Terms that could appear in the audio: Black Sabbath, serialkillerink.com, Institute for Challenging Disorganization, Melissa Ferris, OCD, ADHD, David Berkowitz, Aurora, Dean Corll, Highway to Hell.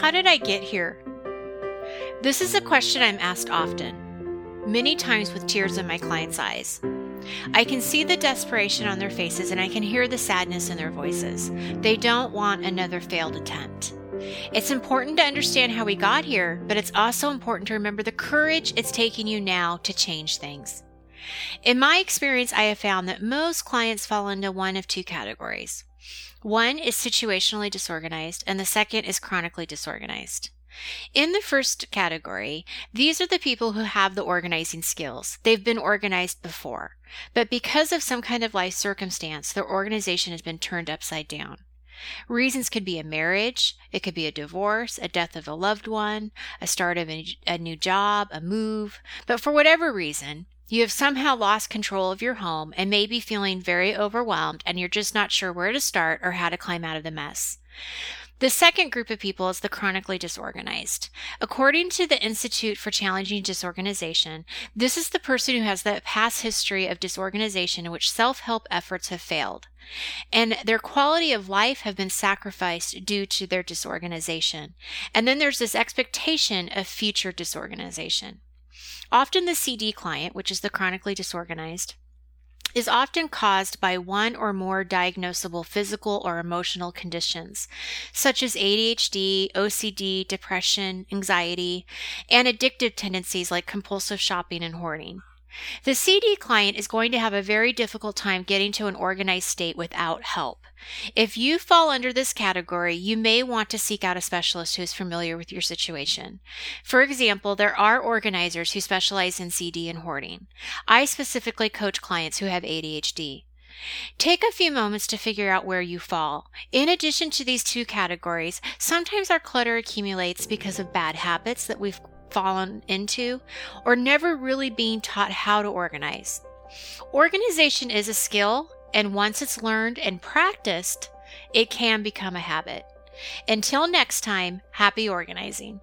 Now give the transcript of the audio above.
How did I get here? This is a question I'm asked often, many times with tears in my clients' eyes. I can see the desperation on their faces and I can hear the sadness in their voices. They don't want another failed attempt. It's important to understand how we got here, but it's also important to remember the courage it's taking you now to change things. In my experience, I have found that most clients fall into one of two categories. One is situationally disorganized, and the second is chronically disorganized. In the first category, these are the people who have the organizing skills. They've been organized before, but because of some kind of life circumstance, their organization has been turned upside down. Reasons could be a marriage, it could be a divorce, a death of a loved one, a start of a new job, a move, but for whatever reason, you have somehow lost control of your home and may be feeling very overwhelmed and you're just not sure where to start or how to climb out of the mess. The second group of people is the chronically disorganized. According to the Institute for Challenging Disorganization, this is the person who has the past history of disorganization in which self-help efforts have failed, and their quality of life have been sacrificed due to their disorganization. And then there's this expectation of future disorganization. Often the CD client, which is the chronically disorganized, is often caused by one or more diagnosable physical or emotional conditions, such as ADHD, OCD, depression, anxiety, and addictive tendencies like compulsive shopping and hoarding. The CD client is going to have a very difficult time getting to an organized state without help. If you fall under this category, you may want to seek out a specialist who is familiar with your situation. For example, there are organizers who specialize in CD and hoarding. I specifically coach clients who have ADHD. Take a few moments to figure out where you fall. In addition to these two categories, sometimes our clutter accumulates because of bad habits that we've fallen into, or never really being taught how to organize. Organization is a skill, and once it's learned and practiced, it can become a habit. Until next time, happy organizing.